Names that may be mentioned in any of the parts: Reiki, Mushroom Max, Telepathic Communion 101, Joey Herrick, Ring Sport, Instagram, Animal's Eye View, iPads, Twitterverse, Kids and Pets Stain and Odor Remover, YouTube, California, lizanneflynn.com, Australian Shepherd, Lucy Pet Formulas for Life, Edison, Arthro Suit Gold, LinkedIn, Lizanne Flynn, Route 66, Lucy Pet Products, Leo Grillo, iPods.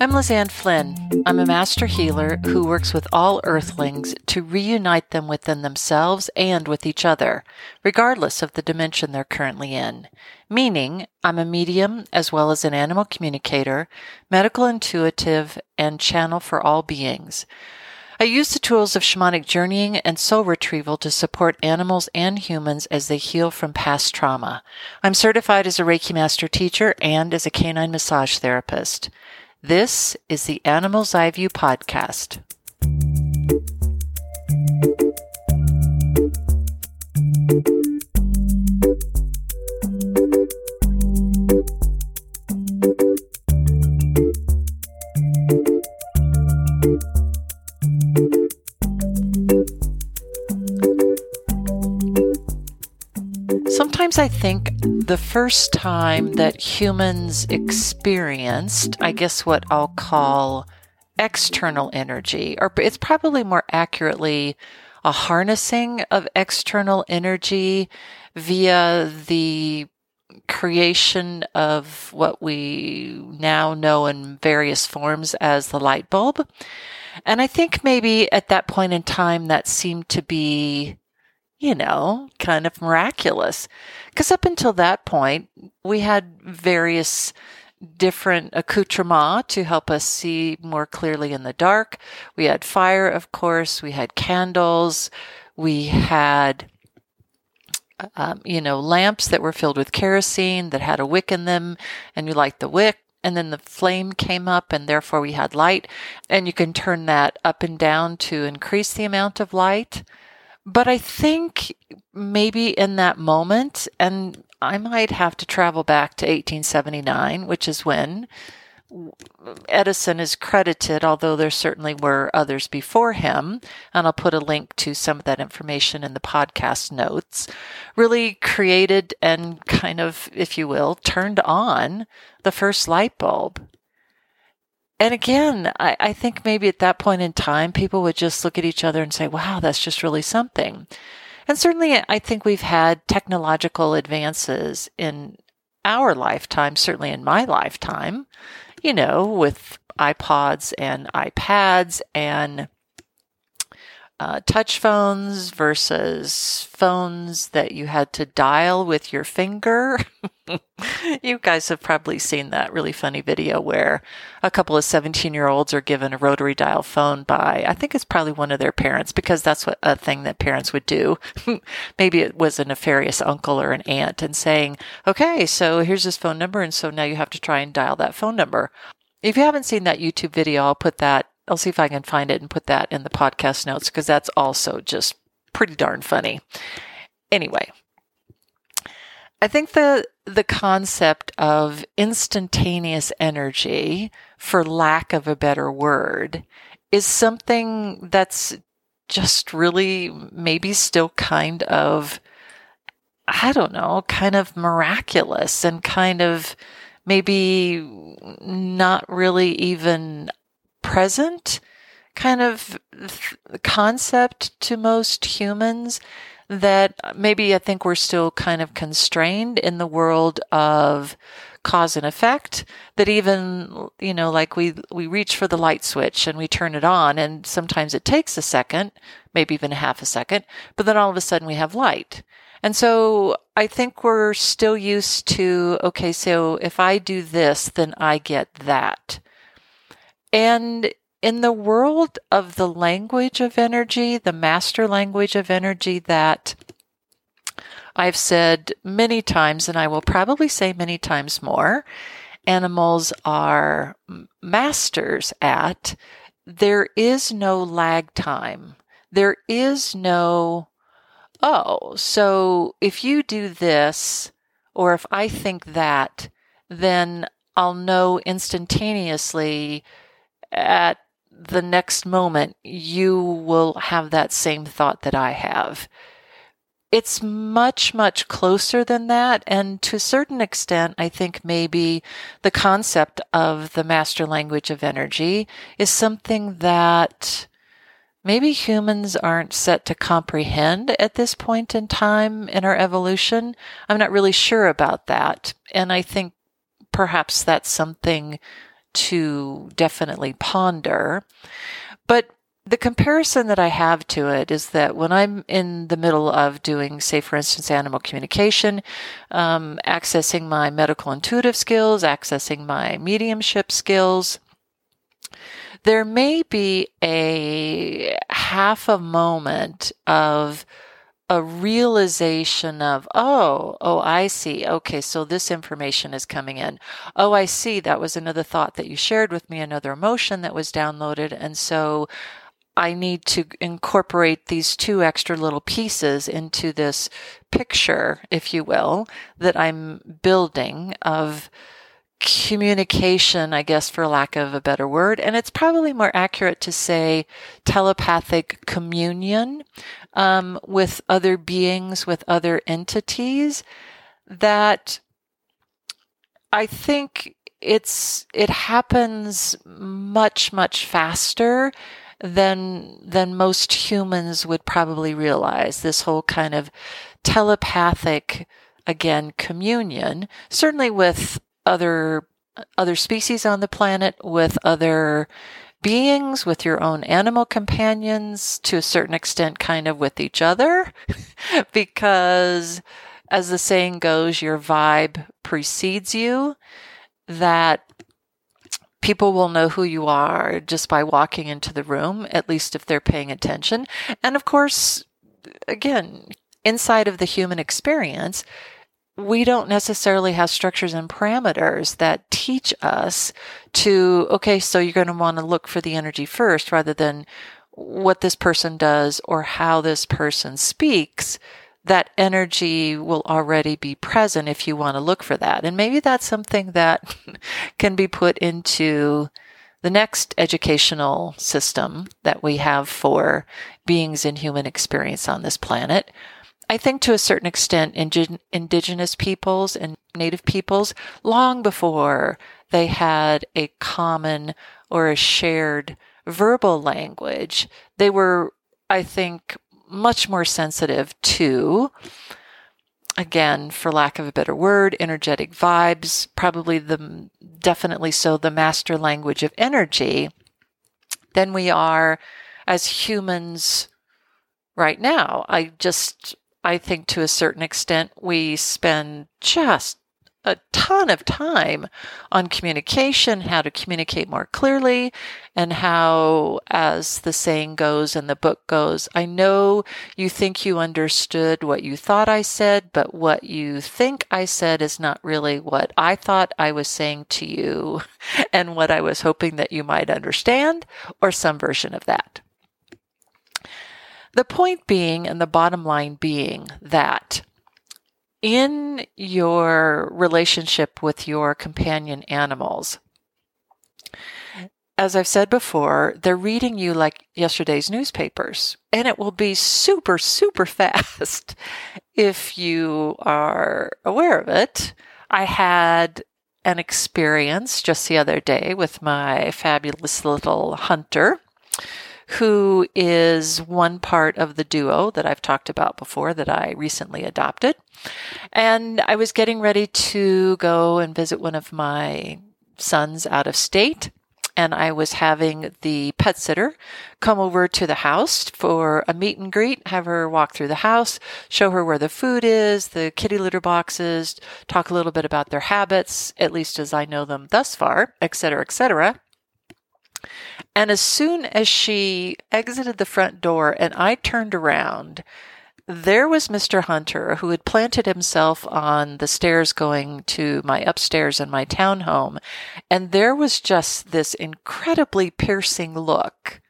I'm Lizanne Flynn. I'm a master healer who works with all earthlings to reunite them within themselves and with each other, regardless of the dimension they're currently in. Meaning, I'm a medium as well as an animal communicator, medical intuitive, and channel for all beings. I use the tools of shamanic journeying and soul retrieval to support animals and humans as they heal from past trauma. I'm certified as a Reiki master teacher and as a canine massage therapist. This is the Animal's Eye View podcast. Sometimes I think the first time that humans experienced, I guess what I'll call external energy, or it's probably more accurately a harnessing of external energy via the creation of what we now know in various forms as the light bulb. And I think maybe at that point in time that seemed to be kind of miraculous. Because up until that point, we had various different accoutrements to help us see more clearly in the dark. We had fire, of course. We had candles. We had, lamps that were filled with kerosene that had a wick in them, and you light the wick. And then the flame came up, and therefore we had light. And you can turn that up and down to increase the amount of light. But I think maybe in that moment, and I might have to travel back to 1879, which is when Edison is credited, although there certainly were others before him, and I'll put a link to some of that information in the podcast notes, really created and kind of, if you will, turned on the first light bulb. And again, I think maybe at that point in time, people would just look at each other and say, wow, that's just really something. And certainly, I think we've had technological advances in our lifetime, certainly in my lifetime, with iPods and iPads and touch phones versus phones that you had to dial with your finger. You guys have probably seen that really funny video where a couple of 17-year-olds are given a rotary dial phone by, I think it's probably one of their parents, because that's what a thing that parents would do. Maybe it was a nefarious uncle or an aunt, and saying, okay, so here's this phone number, and so now you have to try and dial that phone number. If you haven't seen that YouTube video, I'll see if I can find it and put that in the podcast notes, because that's also just pretty darn funny. Anyway, I think the concept of instantaneous energy, for lack of a better word, is something that's just really maybe still kind of, kind of miraculous and kind of maybe not really even present kind of concept to most humans, that maybe I think we're still kind of constrained in the world of cause and effect, that even, like we reach for the light switch and we turn it on, and sometimes it takes a second, maybe even a half a second, but then all of a sudden we have light. And so I think we're still used to, okay, so if I do this, then I get that. And in the world of the language of energy, the master language of energy that I've said many times, and I will probably say many times more, animals are masters at, there is no lag time. There is no, so if you do this, or if I think that, then I'll know instantaneously at the next moment, you will have that same thought that I have. It's much, much closer than that. And to a certain extent, I think maybe the concept of the master language of energy is something that maybe humans aren't set to comprehend at this point in time in our evolution. I'm not really sure about that. And I think perhaps that's something to definitely ponder. But the comparison that I have to it is that when I'm in the middle of doing, say, for instance, animal communication, accessing my medical intuitive skills, accessing my mediumship skills, there may be a half a moment of a realization of, oh, I see. Okay, so this information is coming in. Oh, I see. That was another thought that you shared with me, another emotion that was downloaded. And so I need to incorporate these two extra little pieces into this picture, if you will, that I'm building of communication, I guess, for lack of a better word. And it's probably more accurate to say telepathic communion with other beings, with other entities, that I think it happens much, much faster than most humans would probably realize. This whole kind of telepathic, again, communion, certainly with other species on the planet, with other beings, with your own animal companions, to a certain extent, kind of with each other, because as the saying goes, your vibe precedes you, that people will know who you are just by walking into the room, at least if they're paying attention. And of course, again, inside of the human experience, we don't necessarily have structures and parameters that teach us to, okay, so you're going to want to look for the energy first rather than what this person does or how this person speaks. That energy will already be present if you want to look for that. And maybe that's something that can be put into the next educational system that we have for beings in human experience on this planet. I think to a certain extent, indigenous peoples and native peoples, long before they had a common or a shared verbal language, they were, I think, much more sensitive to, again, for lack of a better word, energetic vibes, definitely the master language of energy, than we are as humans right now. I think to a certain extent, we spend just a ton of time on communication, how to communicate more clearly, and how, as the saying goes and the book goes, I know you think you understood what you thought I said, but what you think I said is not really what I thought I was saying to you and what I was hoping that you might understand, or some version of that. The point being, and the bottom line being, that in your relationship with your companion animals, as I've said before, they're reading you like yesterday's newspapers, and it will be super, super fast if you are aware of it. I had an experience just the other day with my fabulous little hunter, who is one part of the duo that I've talked about before that I recently adopted. And I was getting ready to go and visit one of my sons out of state, and I was having the pet sitter come over to the house for a meet and greet, have her walk through the house, show her where the food is, the kitty litter boxes, talk a little bit about their habits, at least as I know them thus far, et cetera, et cetera. And as soon as she exited the front door and I turned around, there was Mr. Hunter, who had planted himself on the stairs going to my upstairs in my townhome. And there was just this incredibly piercing look.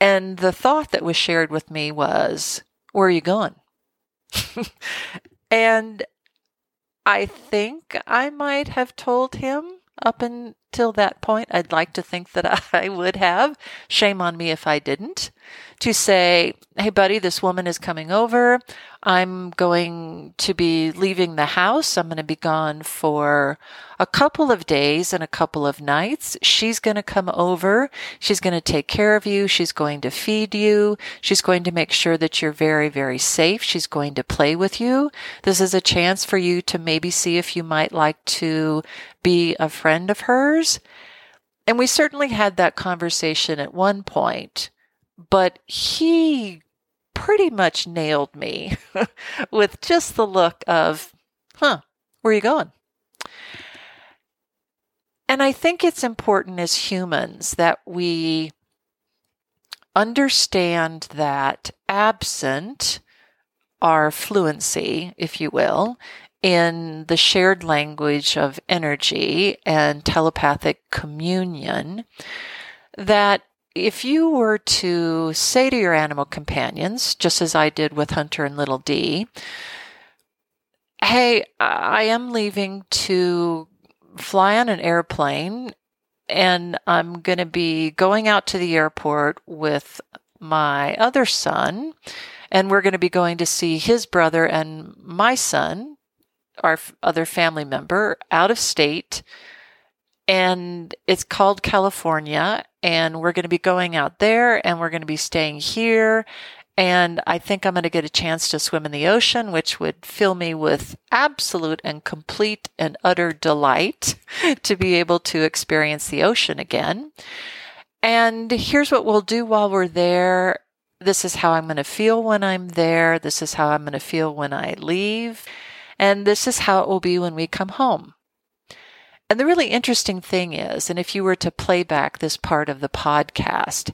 And the thought that was shared with me was, where are you going? And I think I might have told him, up until that point, I'd like to think that I would have, shame on me if I didn't, to say, hey buddy, this woman is coming over. I'm going to be leaving the house. I'm going to be gone for a couple of days and a couple of nights. She's going to come over. She's going to take care of you. She's going to feed you. She's going to make sure that you're very, very safe. She's going to play with you. This is a chance for you to maybe see if you might like to be a friend of hers. And we certainly had that conversation at one point, but he pretty much nailed me with just the look of, where are you going? And I think it's important as humans that we understand that absent our fluency, if you will, in the shared language of energy and telepathic communion, that if you were to say to your animal companions, just as I did with Hunter and Little D, hey, I am leaving to fly on an airplane and I'm going to be going out to the airport with my other son, and we're going to be going to see his brother and my son, our other family member, out of state, and it's called California, and we're going to be going out there and we're going to be staying here, and I think I'm going to get a chance to swim in the ocean, which would fill me with absolute and complete and utter delight to be able to experience the ocean again. And here's what we'll do while we're there. This is how I'm going to feel when I'm there. This is how I'm going to feel when I leave. And this is how it will be when we come home. And the really interesting thing is, and if you were to play back this part of the podcast,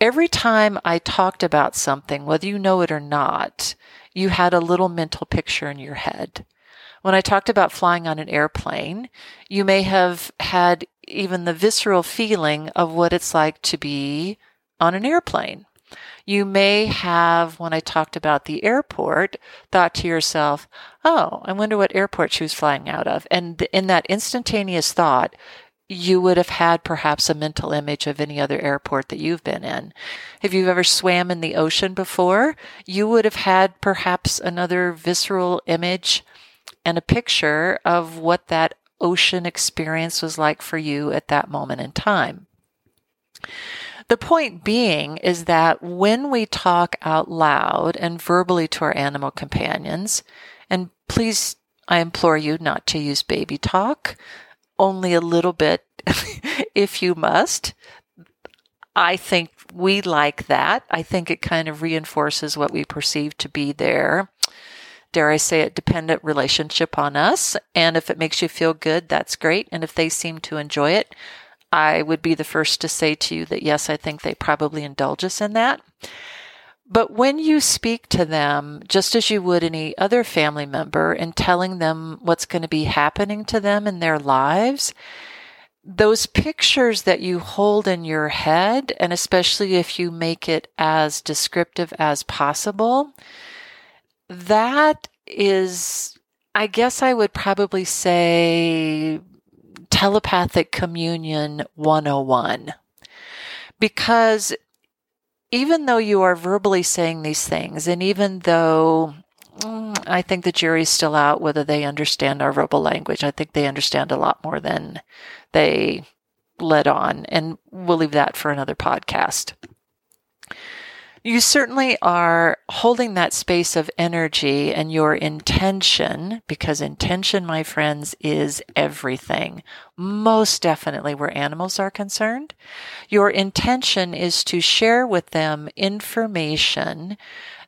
every time I talked about something, whether you know it or not, you had a little mental picture in your head. When I talked about flying on an airplane, you may have had even the visceral feeling of what it's like to be on an airplane. You may have, when I talked about the airport, thought to yourself, oh, I wonder what airport she was flying out of. And in that instantaneous thought, you would have had perhaps a mental image of any other airport that you've been in. If you've ever swam in the ocean before, you would have had perhaps another visceral image and a picture of what that ocean experience was like for you at that moment in time. The point being is that when we talk out loud and verbally to our animal companions, and please, I implore you not to use baby talk, only a little bit if you must. I think we like that. I think it kind of reinforces what we perceive to be their, dare I say it, dependent relationship on us. And if it makes you feel good, that's great. And if they seem to enjoy it, I would be the first to say to you that, yes, I think they probably indulge us in that. But when you speak to them, just as you would any other family member, and telling them what's going to be happening to them in their lives, those pictures that you hold in your head, and especially if you make it as descriptive as possible, that is, I guess I would probably say, Telepathic Communion 101. Because even though you are verbally saying these things, and even though I think the jury's still out whether they understand our verbal language, I think they understand a lot more than they let on. And we'll leave that for another podcast. You certainly are holding that space of energy and your intention, because intention, my friends, is everything. Most definitely where animals are concerned. Your intention is to share with them information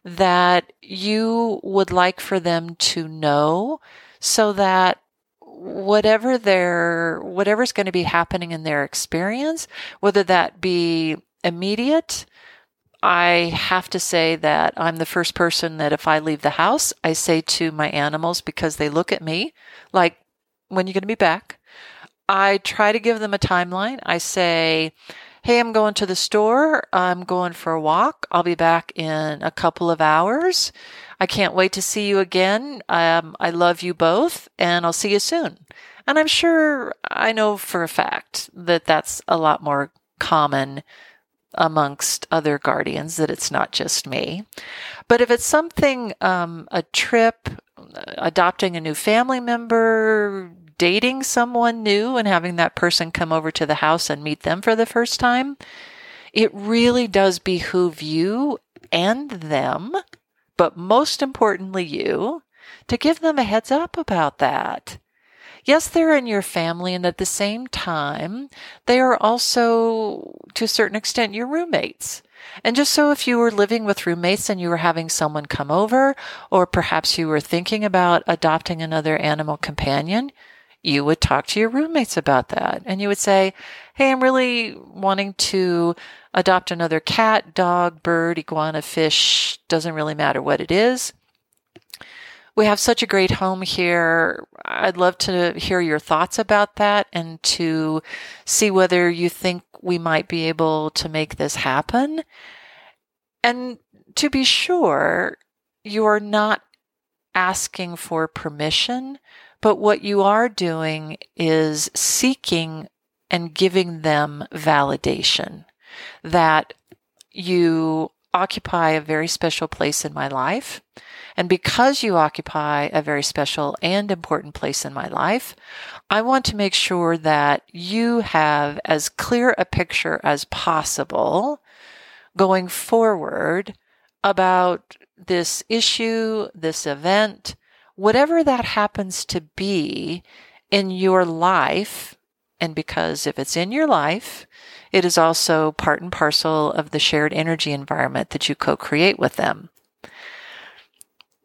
that you would like for them to know, so that whatever's going to be happening in their experience, whether that be immediate, I have to say that I'm the first person that if I leave the house, I say to my animals, because they look at me like, when are you going to be back? I try to give them a timeline. I say, hey, I'm going to the store. I'm going for a walk. I'll be back in a couple of hours. I can't wait to see you again. I love you both, and I'll see you soon. And I'm sure, I know for a fact that that's a lot more common amongst other guardians, that it's not just me. But if it's something, a trip, adopting a new family member, dating someone new and having that person come over to the house and meet them for the first time, it really does behoove you and them, but most importantly you, to give them a heads up about that. yes, they're in your family, and at the same time, they are also, to a certain extent, your roommates. And just so if you were living with roommates and you were having someone come over, or perhaps you were thinking about adopting another animal companion, you would talk to your roommates about that. And you would say, hey, I'm really wanting to adopt another cat, dog, bird, iguana, fish, doesn't really matter what it is. We have such a great home here. I'd love to hear your thoughts about that and to see whether you think we might be able to make this happen. And to be sure, you are not asking for permission, but what you are doing is seeking and giving them validation that you occupy a very special place in my life. And because you occupy a very special and important place in my life, I want to make sure that you have as clear a picture as possible going forward about this issue, this event, whatever that happens to be in your life. And because if it's in your life, it is also part and parcel of the shared energy environment that you co-create with them.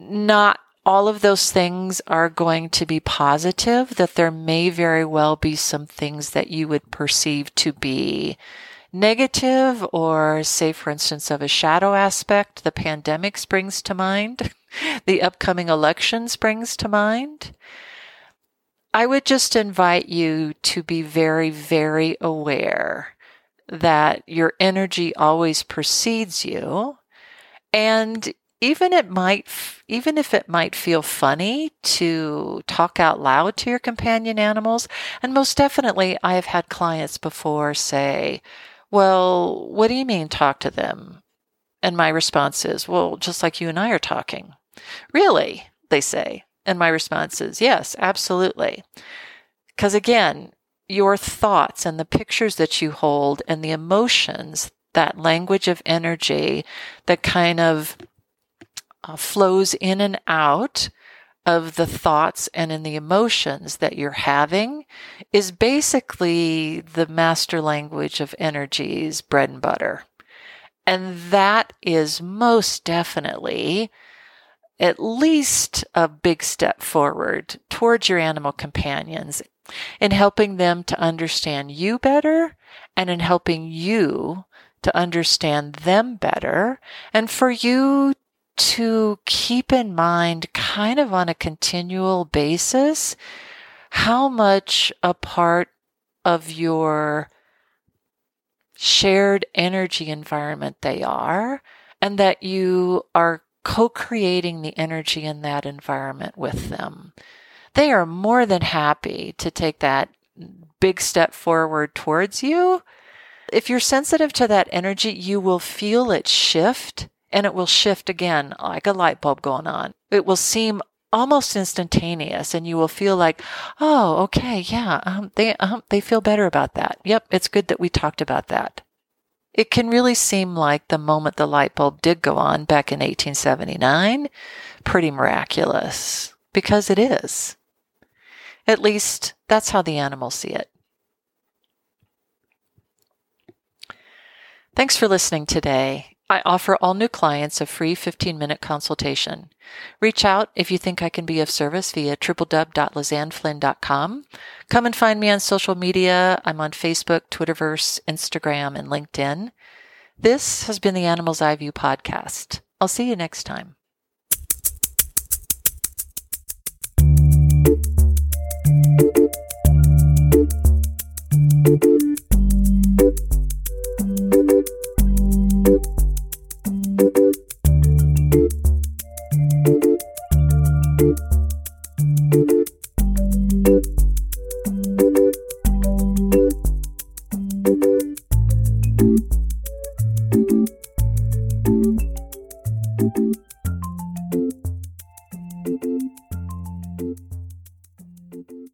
Not all of those things are going to be positive, that there may very well be some things that you would perceive to be negative, or say, for instance, of a shadow aspect. The pandemic springs to mind. The upcoming election springs to mind. I would just invite you to be very, very aware that your energy always precedes you. And even if it might feel funny to talk out loud to your companion animals, and most definitely I have had clients before say, well, what do you mean talk to them? And my response is, well, just like you and I are talking. Really, they say. And my response is, yes, absolutely. Because again, your thoughts and the pictures that you hold and the emotions, that language of energy that kind of flows in and out of the thoughts and in the emotions that you're having is basically the master language of energy's bread and butter. And that is most definitely at least a big step forward towards your animal companions in helping them to understand you better and in helping you to understand them better, and for you to keep in mind kind of on a continual basis how much a part of your shared energy environment they are, and that you are co-creating the energy in that environment with them. They are more than happy to take that big step forward towards you. If you're sensitive to that energy, you will feel it shift, and it will shift again like a light bulb going on. It will seem almost instantaneous, and you will feel like, oh, okay, yeah, they feel better about that. Yep, it's good that we talked about that. It can really seem like the moment the light bulb did go on back in 1879, pretty miraculous, because it is. At least that's how the animals see it. Thanks for listening today. I offer all new clients a free 15-minute consultation. Reach out if you think I can be of service via www.lizanneflynn.com. Come and find me on social media. I'm on Facebook, Twitterverse, Instagram, and LinkedIn. This has been the Animal's Eye View podcast. I'll see you next time.